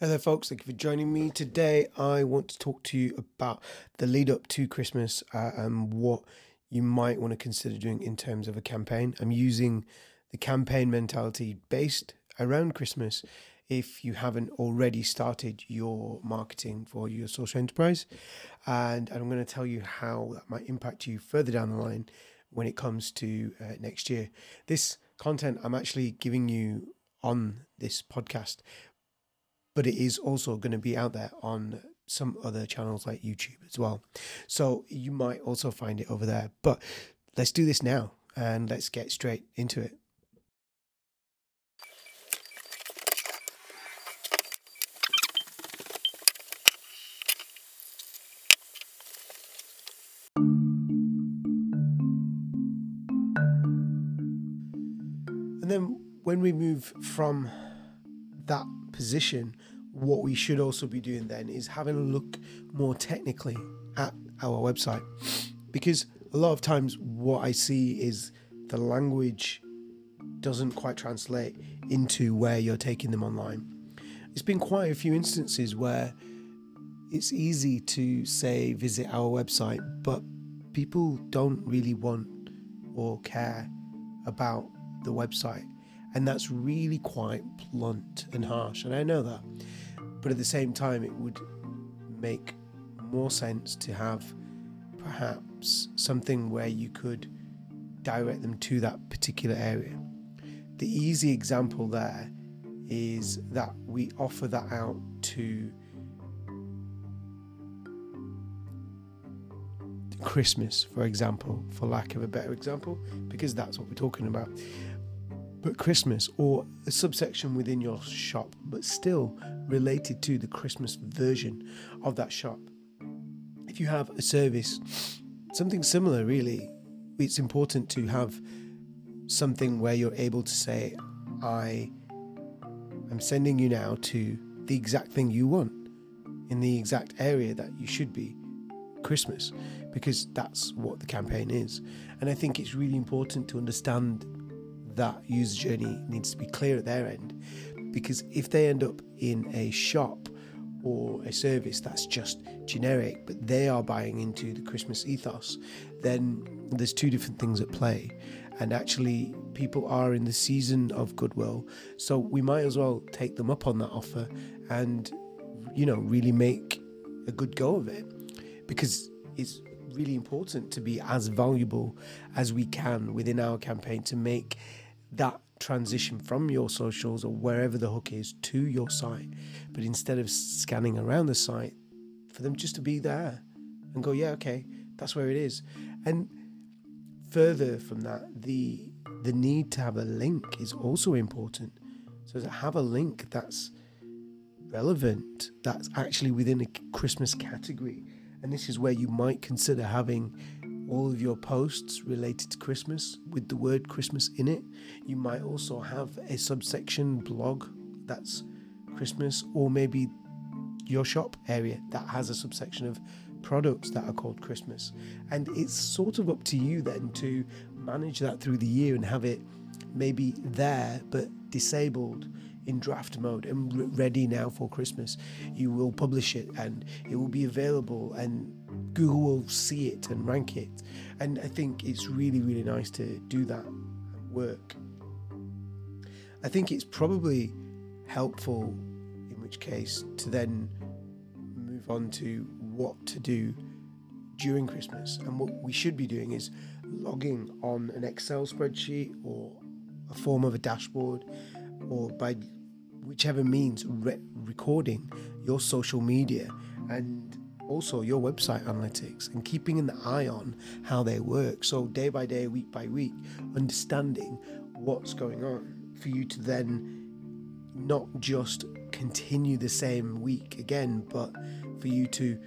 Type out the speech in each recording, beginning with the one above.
Hello folks, thank you for joining me. Today I want to talk to you about the lead up to Christmas and what you might want to consider doing in terms of a campaign. I'm using the campaign mentality based around Christmas if you haven't already started your marketing for your social enterprise. And I'm going to tell you how that might impact you further down the line when it comes to next year. This content I'm actually giving you on this podcast, but it is also going to be out there on some other channels like YouTube as well. So you might also find it over there, but let's do this now and let's get straight into it. And then when we move from that position, what we should also be doing then is having a look more technically at our website, because a lot of times what I see is the language doesn't quite translate into where you're taking them online. There's been quite a few instances where it's easy to say visit our website, but people don't really want or care about the website. And that's really quite blunt and harsh, and I know that. But at the same time, it would make more sense to have perhaps something where you could direct them to that particular area. The easy example there is that we offer that out to Christmas, for example, for lack of a better example, because that's what we're talking about. But Christmas, or a subsection within your shop, but still related to the Christmas version of that shop. If you have a service, something similar really, it's important to have something where you're able to say, I am sending you now to the exact thing you want in the exact area that you should be, Christmas, because that's what the campaign is. And I think it's really important to understand that user journey needs to be clear at their end, because if they end up in a shop or a service that's just generic but they are buying into the Christmas ethos, then there's two different things at play. And actually people are in the season of goodwill, so we might as well take them up on that offer and, you know, really make a good go of it, because it's really important to be as valuable as we can within our campaign to make that transition from your socials or wherever the hook is to your site. But instead of scanning around the site, for them just to be there and go, yeah, okay, that's where it is. And further from that, the need to have a link is also important. So to have a link that's relevant, that's actually within a Christmas category. And this is where you might consider having all of your posts related to Christmas with the word Christmas in it. You might also have a subsection blog that's Christmas, or maybe your shop area that has a subsection of products that are called Christmas. And it's sort of up to you then to manage that through the year and have it maybe there but disabled in draft mode and ready now for Christmas. You will publish it and it will be available and Google will see it and rank it. And I think it's really, really nice to do that work. I think it's probably helpful, in which case, to then move on to what to do during Christmas. And what we should be doing is logging on an Excel spreadsheet or a form of a dashboard, or by whichever means, recording your social media and also your website analytics and keeping an eye on how they work. So day by day, week by week, understanding what's going on for you to then not just continue the same week again, but for you to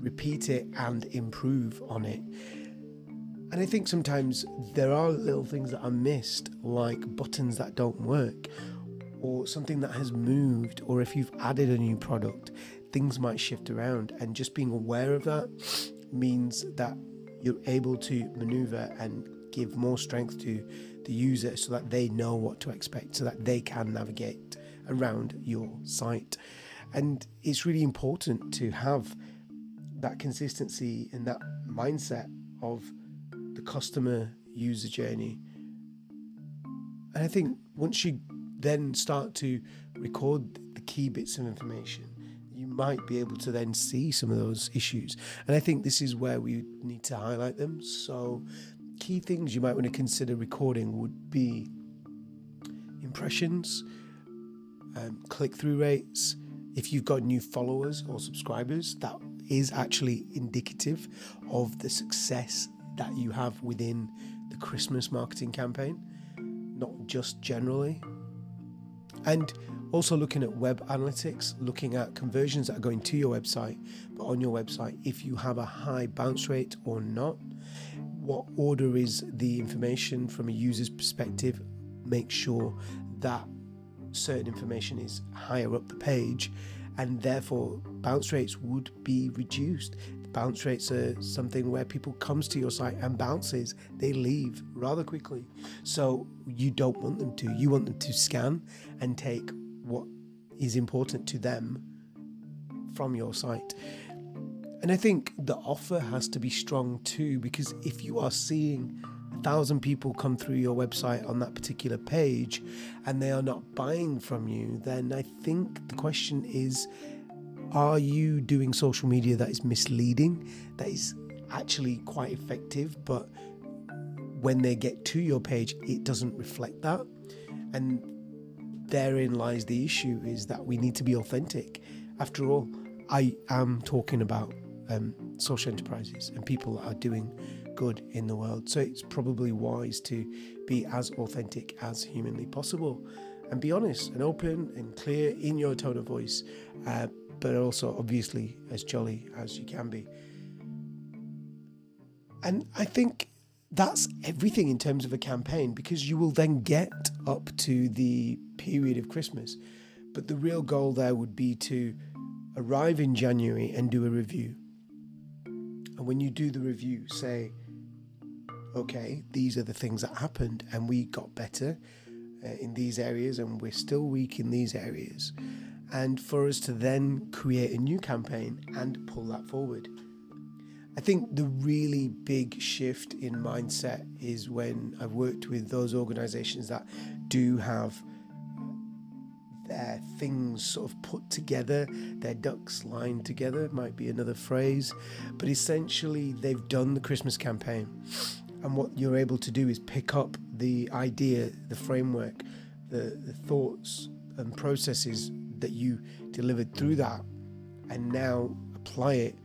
repeat it and improve on it. And I think sometimes there are little things that are missed, like buttons that don't work, or something that has moved, or if you've added a new product, things might shift around. And just being aware of that means that you're able to maneuver and give more strength to the user so that they know what to expect, so that they can navigate around your site. And it's really important to have that consistency and that mindset of the customer user journey. And I think once you then start to record the key bits of information, you might be able to then see some of those issues. And I think this is where we need to highlight them. So key things you might want to consider recording would be impressions, click-through rates. If you've got new followers or subscribers, that is actually indicative of the success that you have within the Christmas marketing campaign, not just generally. And also looking at web analytics, looking at conversions that are going to your website, but on your website, if you have a high bounce rate or not, what order is the information from a user's perspective. Make sure that certain information is higher up the page, and therefore bounce rates would be reduced. Bounce rates are something where people comes to your site and bounces, they leave rather quickly. So you don't want them to. You want them to scan and take what is important to them from your site. And I think the offer has to be strong too, because if you are seeing 1,000 people come through your website on that particular page and they are not buying from you, then I think the question is, are you doing social media that is misleading, that is actually quite effective, but when they get to your page, it doesn't reflect that? And therein lies the issue, is that we need to be authentic. After all, I am talking about social enterprises and people that are doing good in the world. So it's probably wise to be as authentic as humanly possible and be honest and open and clear in your tone of voice. But also obviously as jolly as you can be. And I think that's everything in terms of a campaign, because you will then get up to the period of Christmas. But the real goal there would be to arrive in January and do a review. And when you do the review, say, okay, these are the things that happened and we got better in these areas and we're still weak in these areas. And for us to then create a new campaign and pull that forward. I think the really big shift in mindset is when I've worked with those organisations that do have their things sort of put together, their ducks lined together, might be another phrase, but essentially they've done the Christmas campaign. And what you're able to do is pick up the idea, the framework, the thoughts and processes that you delivered through that, and now apply it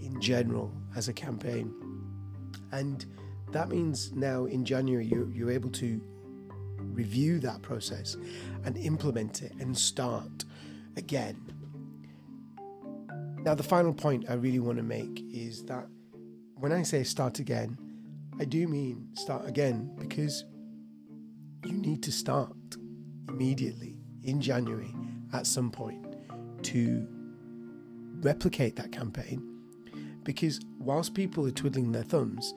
in general as a campaign. And that means now in January you're able to review that process and implement it and start again. Now the final point I really want to make is that when I say start again, I do mean start again, because you need to start immediately in January at some point to replicate that campaign, because whilst people are twiddling their thumbs,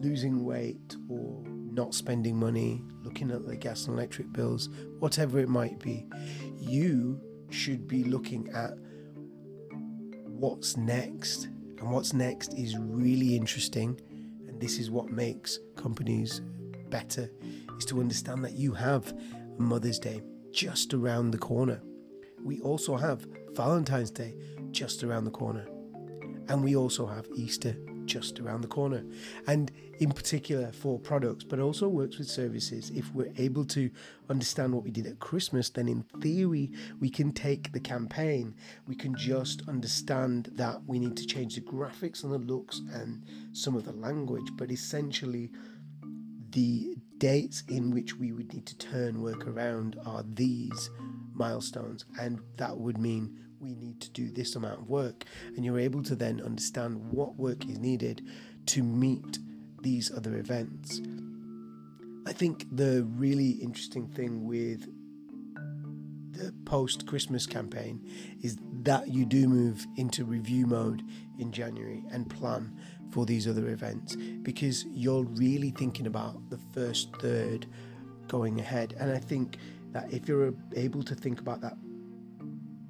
losing weight or not spending money, looking at their gas and electric bills, whatever it might be, you should be looking at what's next. And what's next is really interesting, and this is what makes companies better, is to understand that you have Mother's Day just around the corner. We also have Valentine's Day just around the corner, and we also have Easter just around the corner. And in particular for products, but also works with services, if we're able to understand what we did at Christmas, then in theory we can take the campaign, we can just understand that we need to change the graphics and the looks and some of the language, but essentially the dates in which we would need to turn work around are these milestones, and that would mean we need to do this amount of work. And you're able to then understand what work is needed to meet these other events. I think the really interesting thing with the post-Christmas campaign is that you do move into review mode in January and plan for these other events, because you're really thinking about the first third going ahead. And I think that if you're able to think about that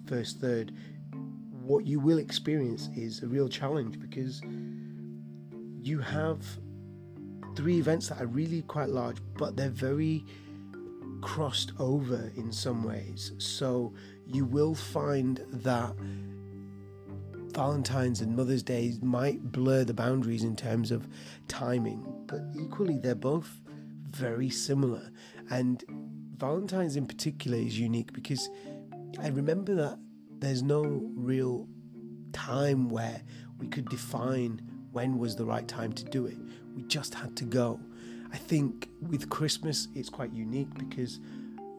first third, what you will experience is a real challenge, because you have three events that are really quite large, but they're very crossed over in some ways. So you will find that Valentine's and Mother's Day might blur the boundaries in terms of timing, but equally they're both very similar. And Valentine's in particular is unique because I remember that there's no real time where we could define when was the right time to do it. We just had to go. I think with Christmas it's quite unique because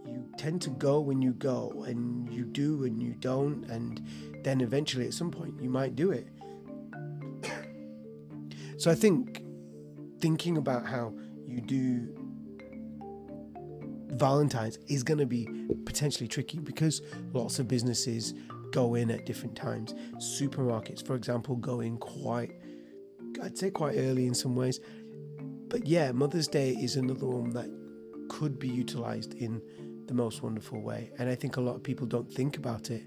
you tend to go when you go, and you do and you don't, and then eventually at some point you might do it. So I think thinking about how you do Valentine's is going to be potentially tricky because lots of businesses go in at different times. Supermarkets, for example, go in quite early in some ways. But yeah, Mother's Day is another one that could be utilized in the most wonderful way. And I think a lot of people don't think about it,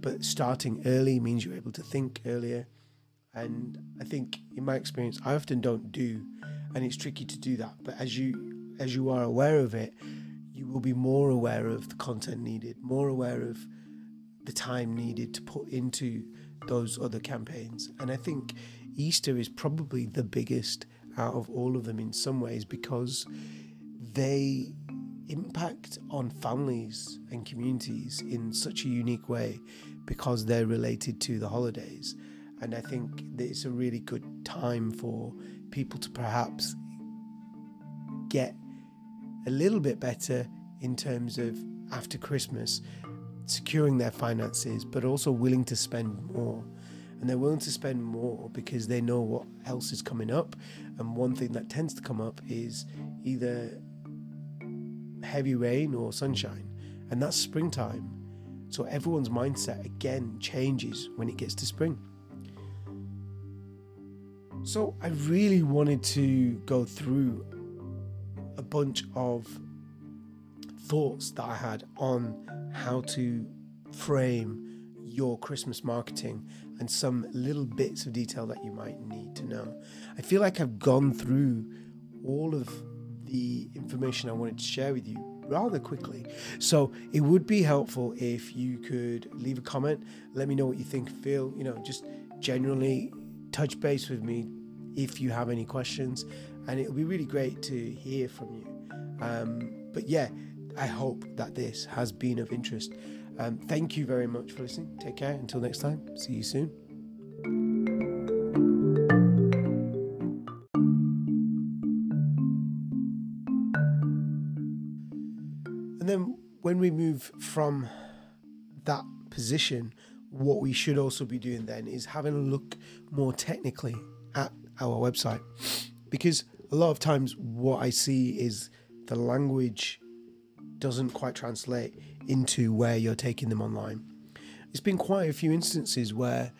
but starting early means you're able to think earlier. And I think in my experience, I often don't do, and it's tricky to do that. But as you are aware of it, you will be more aware of the content needed, more aware of the time needed to put into those other campaigns. And I think Easter is probably the biggest out of all of them in some ways, because they impact on families and communities in such a unique way because they're related to the holidays. And I think that it's a really good time for people to perhaps get a little bit better in terms of, after Christmas, securing their finances, but also willing to spend more. And they're willing to spend more because they know what else is coming up. And one thing that tends to come up is either heavy rain or sunshine, and that's springtime. So everyone's mindset again changes when it gets to spring. So I really wanted to go through a bunch of thoughts that I had on how to frame your Christmas marketing and some little bits of detail that you might need to know. I feel like I've gone through all of the information I wanted to share with you rather quickly. So it would be helpful if you could leave a comment, let me know what you think, feel, just generally touch base with me if you have any questions, and it'll be really great to hear from you. But yeah, I hope that this has been of interest. Thank you very much for listening. Take care. Until next time, see you soon. And then when we move from that position, what we should also be doing then is having a look more technically at our website, because a lot of times what I see is the language doesn't quite translate into where you're taking them online. It's been quite a few instances where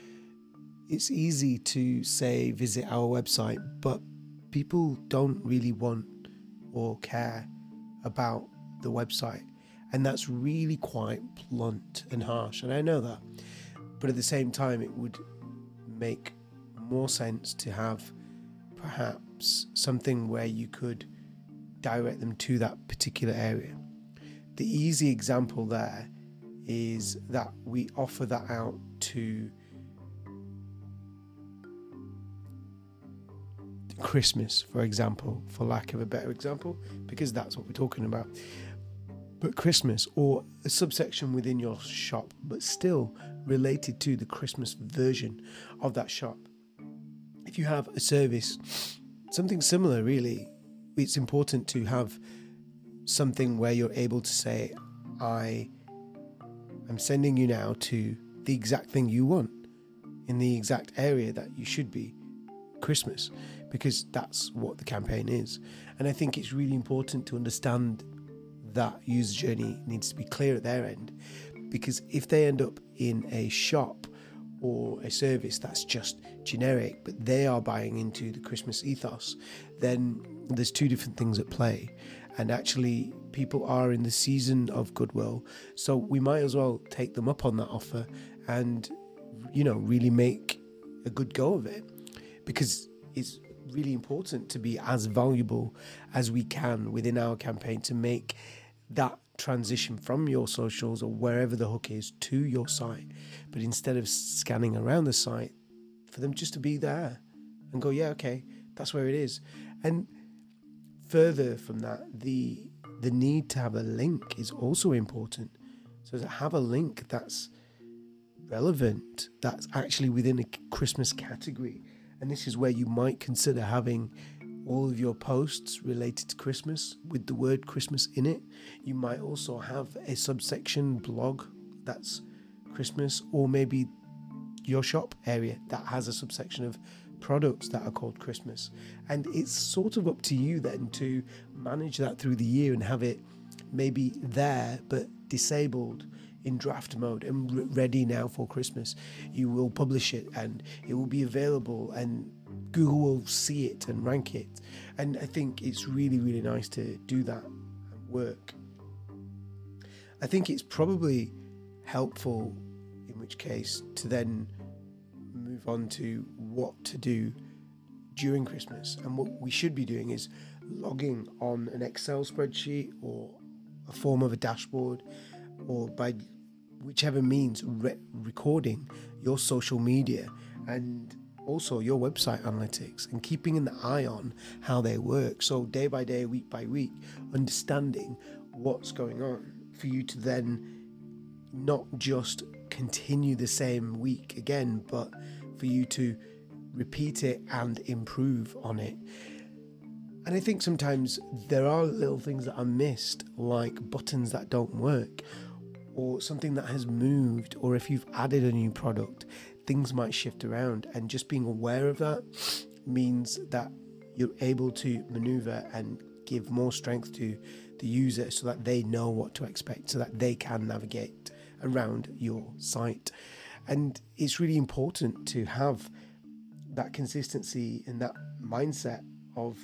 it's easy to say visit our website, but people don't really want or care about the website, and that's really quite blunt and harsh, and I know that, but at the same time it would make more sense to have perhaps something where you could direct them to that particular area. The easy example there is that we offer that out to Christmas, for example, for lack of a better example, because that's what we're talking about. But Christmas, or a subsection within your shop, but still related to the Christmas version of that shop. If you have a service, something similar really, it's important to have something where you're able to say, I am sending you now to the exact thing you want in the exact area that you should be, Christmas, because that's what the campaign is. And I think it's really important to understand that user journey needs to be clear at their end, because if they end up in a shop or a service that's just generic, but they are buying into the Christmas ethos, then there's two different things at play. And actually people are in the season of goodwill. So we might as well take them up on that offer and, you know, really make a good go of it, because it's really important to be as valuable as we can within our campaign to make that transition from your socials or wherever the hook is to your site. But instead of scanning around the site, for them just to be there and go, yeah, okay, that's where it is. And further from that, the need to have a link is also important. So to have a link that's relevant, that's actually within a Christmas category. And this is where you might consider having all of your posts related to Christmas with the word Christmas in it. You might also have a subsection blog that's Christmas, or maybe your shop area that has a subsection of products that are called Christmas. And it's sort of up to you then to manage that through the year and have it maybe there but disabled in draft mode and ready now for Christmas. You will publish it and it will be available and Google will see it and rank it. And I think it's really, really nice to do that at work. I think it's probably helpful, in which case, to then move on to what to do during Christmas. And what we should be doing is logging on an Excel spreadsheet or a form of a dashboard, or by whichever means, recording your social media and also your website analytics and keeping an eye on how they work. So day by day, week by week, understanding what's going on for you to then not just continue the same week again, but for you to repeat it and improve on it. And I think sometimes there are little things that are missed, like buttons that don't work, or something that has moved, or if you've added a new product, things might shift around. And just being aware of that means that you're able to maneuver and give more strength to the user so that they know what to expect, so that they can navigate around your site. And it's really important to have that consistency and that mindset of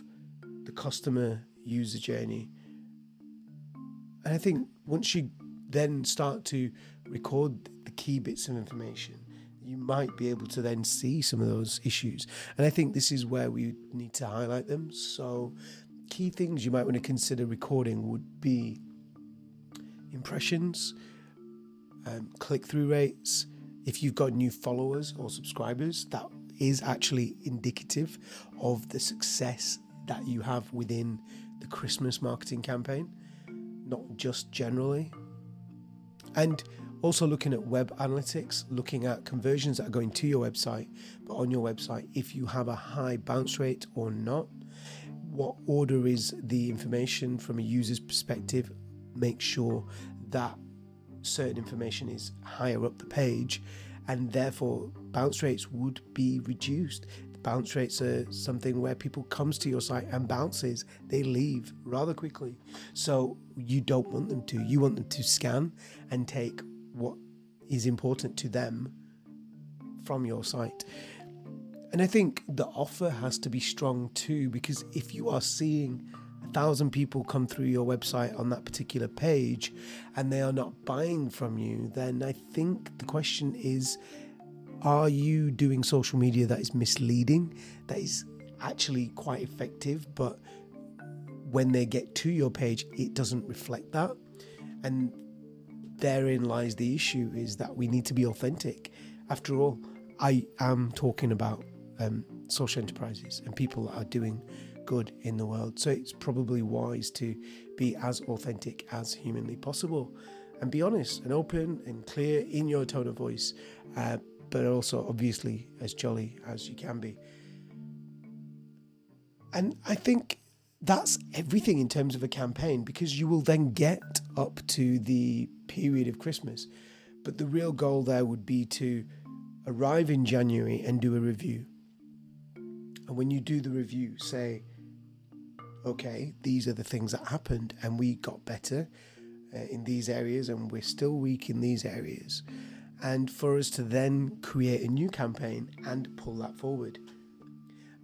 the customer user journey. And I think once you then start to record the key bits of information, you might be able to then see some of those issues. And I think this is where we need to highlight them. So key things you might want to consider recording would be impressions, click-through rates. If you've got new followers or subscribers, that is actually indicative of the success that you have within the Christmas marketing campaign, not just generally. And also looking at web analytics, looking at conversions that are going to your website, but on your website, if you have a high bounce rate or not, what order is the information from a user's perspective. Make sure that certain information is higher up the page, and therefore bounce rates would be reduced. Bounce rates are something where people comes to your site and bounces, they leave rather quickly. So you don't want them to. You want them to scan and take what is important to them from your site. And I think the offer has to be strong too, because if you are seeing 1,000 people come through your website on that particular page and they are not buying from you, then I think the question is, are you doing social media that is misleading, that is actually quite effective, but when they get to your page, it doesn't reflect that? And therein lies the issue, is that we need to be authentic. After all, I am talking about social enterprises and people that are doing good in the world. So it's probably wise to be as authentic as humanly possible and be honest and open and clear in your tone of voice, but also obviously as jolly as you can be. And I think that's everything in terms of a campaign, because you will then get up to the period of Christmas. But the real goal there would be to arrive in January and do a review. And when you do the review, say, okay, these are the things that happened and we got better in these areas and we're still weak in these areas. And for us to then create a new campaign and pull that forward.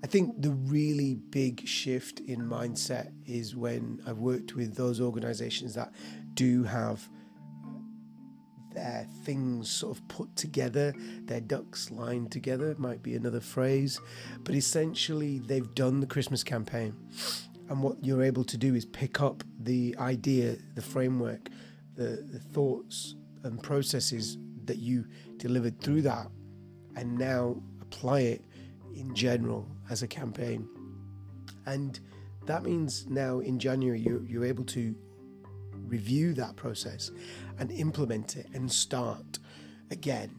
I think the really big shift in mindset is when I've worked with those organisations that do have their things sort of put together, their ducks lined together, might be another phrase, but essentially they've done the Christmas campaign. And what you're able to do is pick up the idea, the framework, the thoughts and processes that you delivered through that and now apply it in general as a campaign. And that means now in January, you're able to review that process and implement it and start again.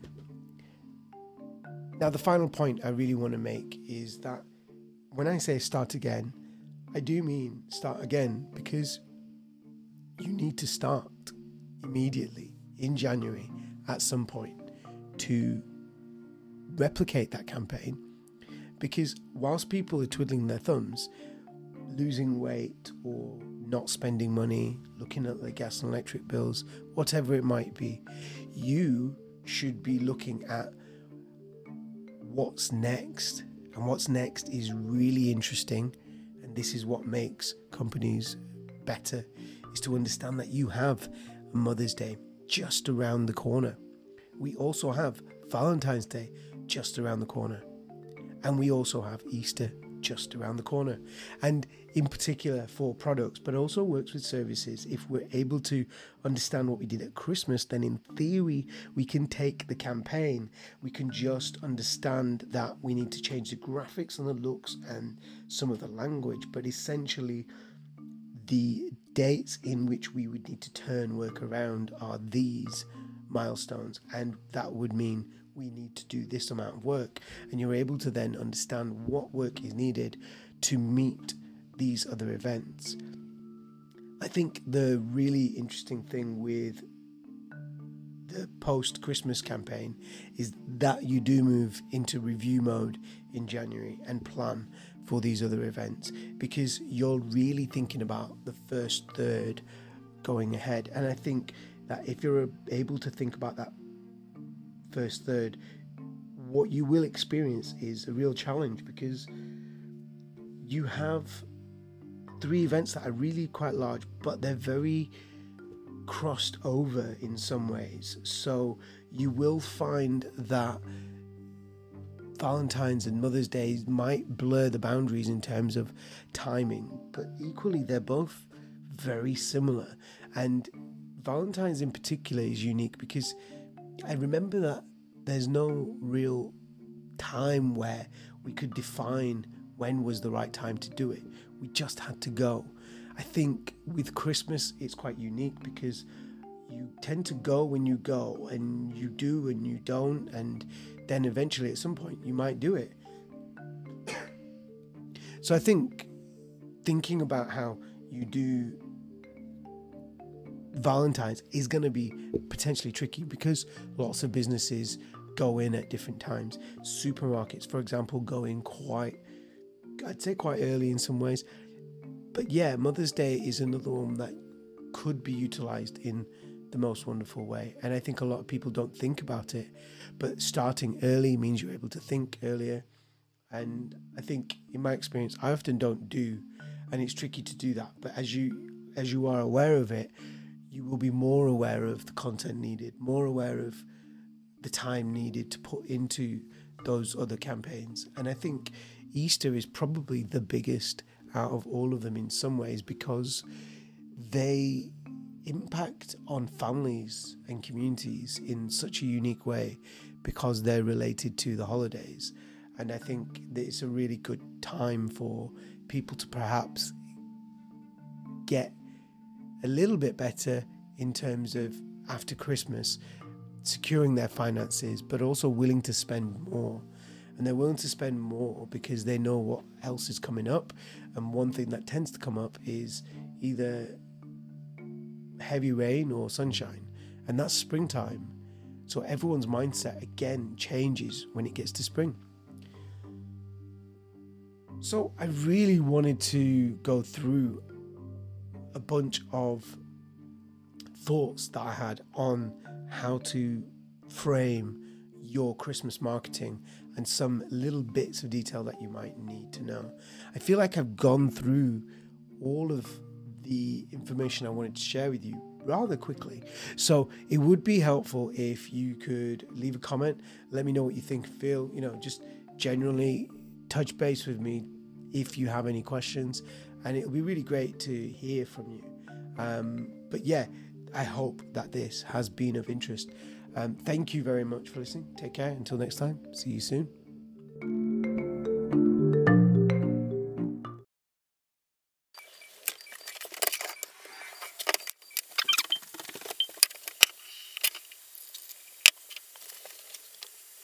Now, the final point I really want to make is that when I say start again, I do mean start again, because you need to start immediately in January at some point to replicate that campaign, because whilst people are twiddling their thumbs, losing weight or not spending money, looking at their gas and electric bills, whatever it might be, you should be looking at what's next. And what's next is really interesting. And this is what makes companies better, is to understand that you have Mother's Day just around the corner. We also have Valentine's Day just around the corner. And we also have Easter just around the corner. And in particular for products, but also works with services. If we're able to understand what we did at Christmas, then in theory, we can take the campaign. We can just understand that we need to change the graphics and the looks and some of the language, but essentially the dates in which we would need to turn work around are these milestones, and that would mean we need to do this amount of work, and you're able to then understand what work is needed to meet these other events. I think the really interesting thing with the post-Christmas campaign is that you do move into review mode in January and plan for these other events, because you're really thinking about the first third going ahead. And I think that if you're able to think about that first third, what you will experience is a real challenge, because you have three events that are really quite large, but they're very crossed over in some ways. So you will find that Valentine's and Mother's Day might blur the boundaries in terms of timing, but equally they're both very similar. And Valentine's in particular is unique, because I remember that there's no real time where we could define when was the right time to do it. We just had to go. I think with Christmas it's quite unique, because you tend to go when you go, and you do and you don't, and then eventually at some point you might do it. So I think thinking about how you do Valentine's is going to be potentially tricky, because lots of businesses go in at different times. Supermarkets, for example, go in quite early in some ways. But yeah, Mother's Day is another one that could be utilised in the most wonderful way. And I think a lot of people don't think about it, but starting early means you're able to think earlier. And I think in my experience, I often don't do, and it's tricky to do that. But as you are aware of it, you will be more aware of the content needed, more aware of the time needed to put into those other campaigns. And I think Easter is probably the biggest out of all of them in some ways, because they impact on families and communities in such a unique way, because they're related to the holidays. And I think that it's a really good time for people to perhaps get a little bit better in terms of after Christmas securing their finances, but also willing to spend more. And they're willing to spend more because they know what else is coming up. And one thing that tends to come up is either heavy rain or sunshine, and that's springtime. So everyone's mindset again changes when it gets to spring. So I really wanted to go through a bunch of thoughts that I had on how to frame your Christmas marketing and some little bits of detail that you might need to know. I feel like I've gone through all of the information I wanted to share with you rather quickly. So it would be helpful if you could leave a comment, let me know what you think, feel, just generally touch base with me if you have any questions, and it'll be really great to hear from you. But yeah, I hope that this has been of interest. Thank you very much for listening. Take care. Until next time. See you soon.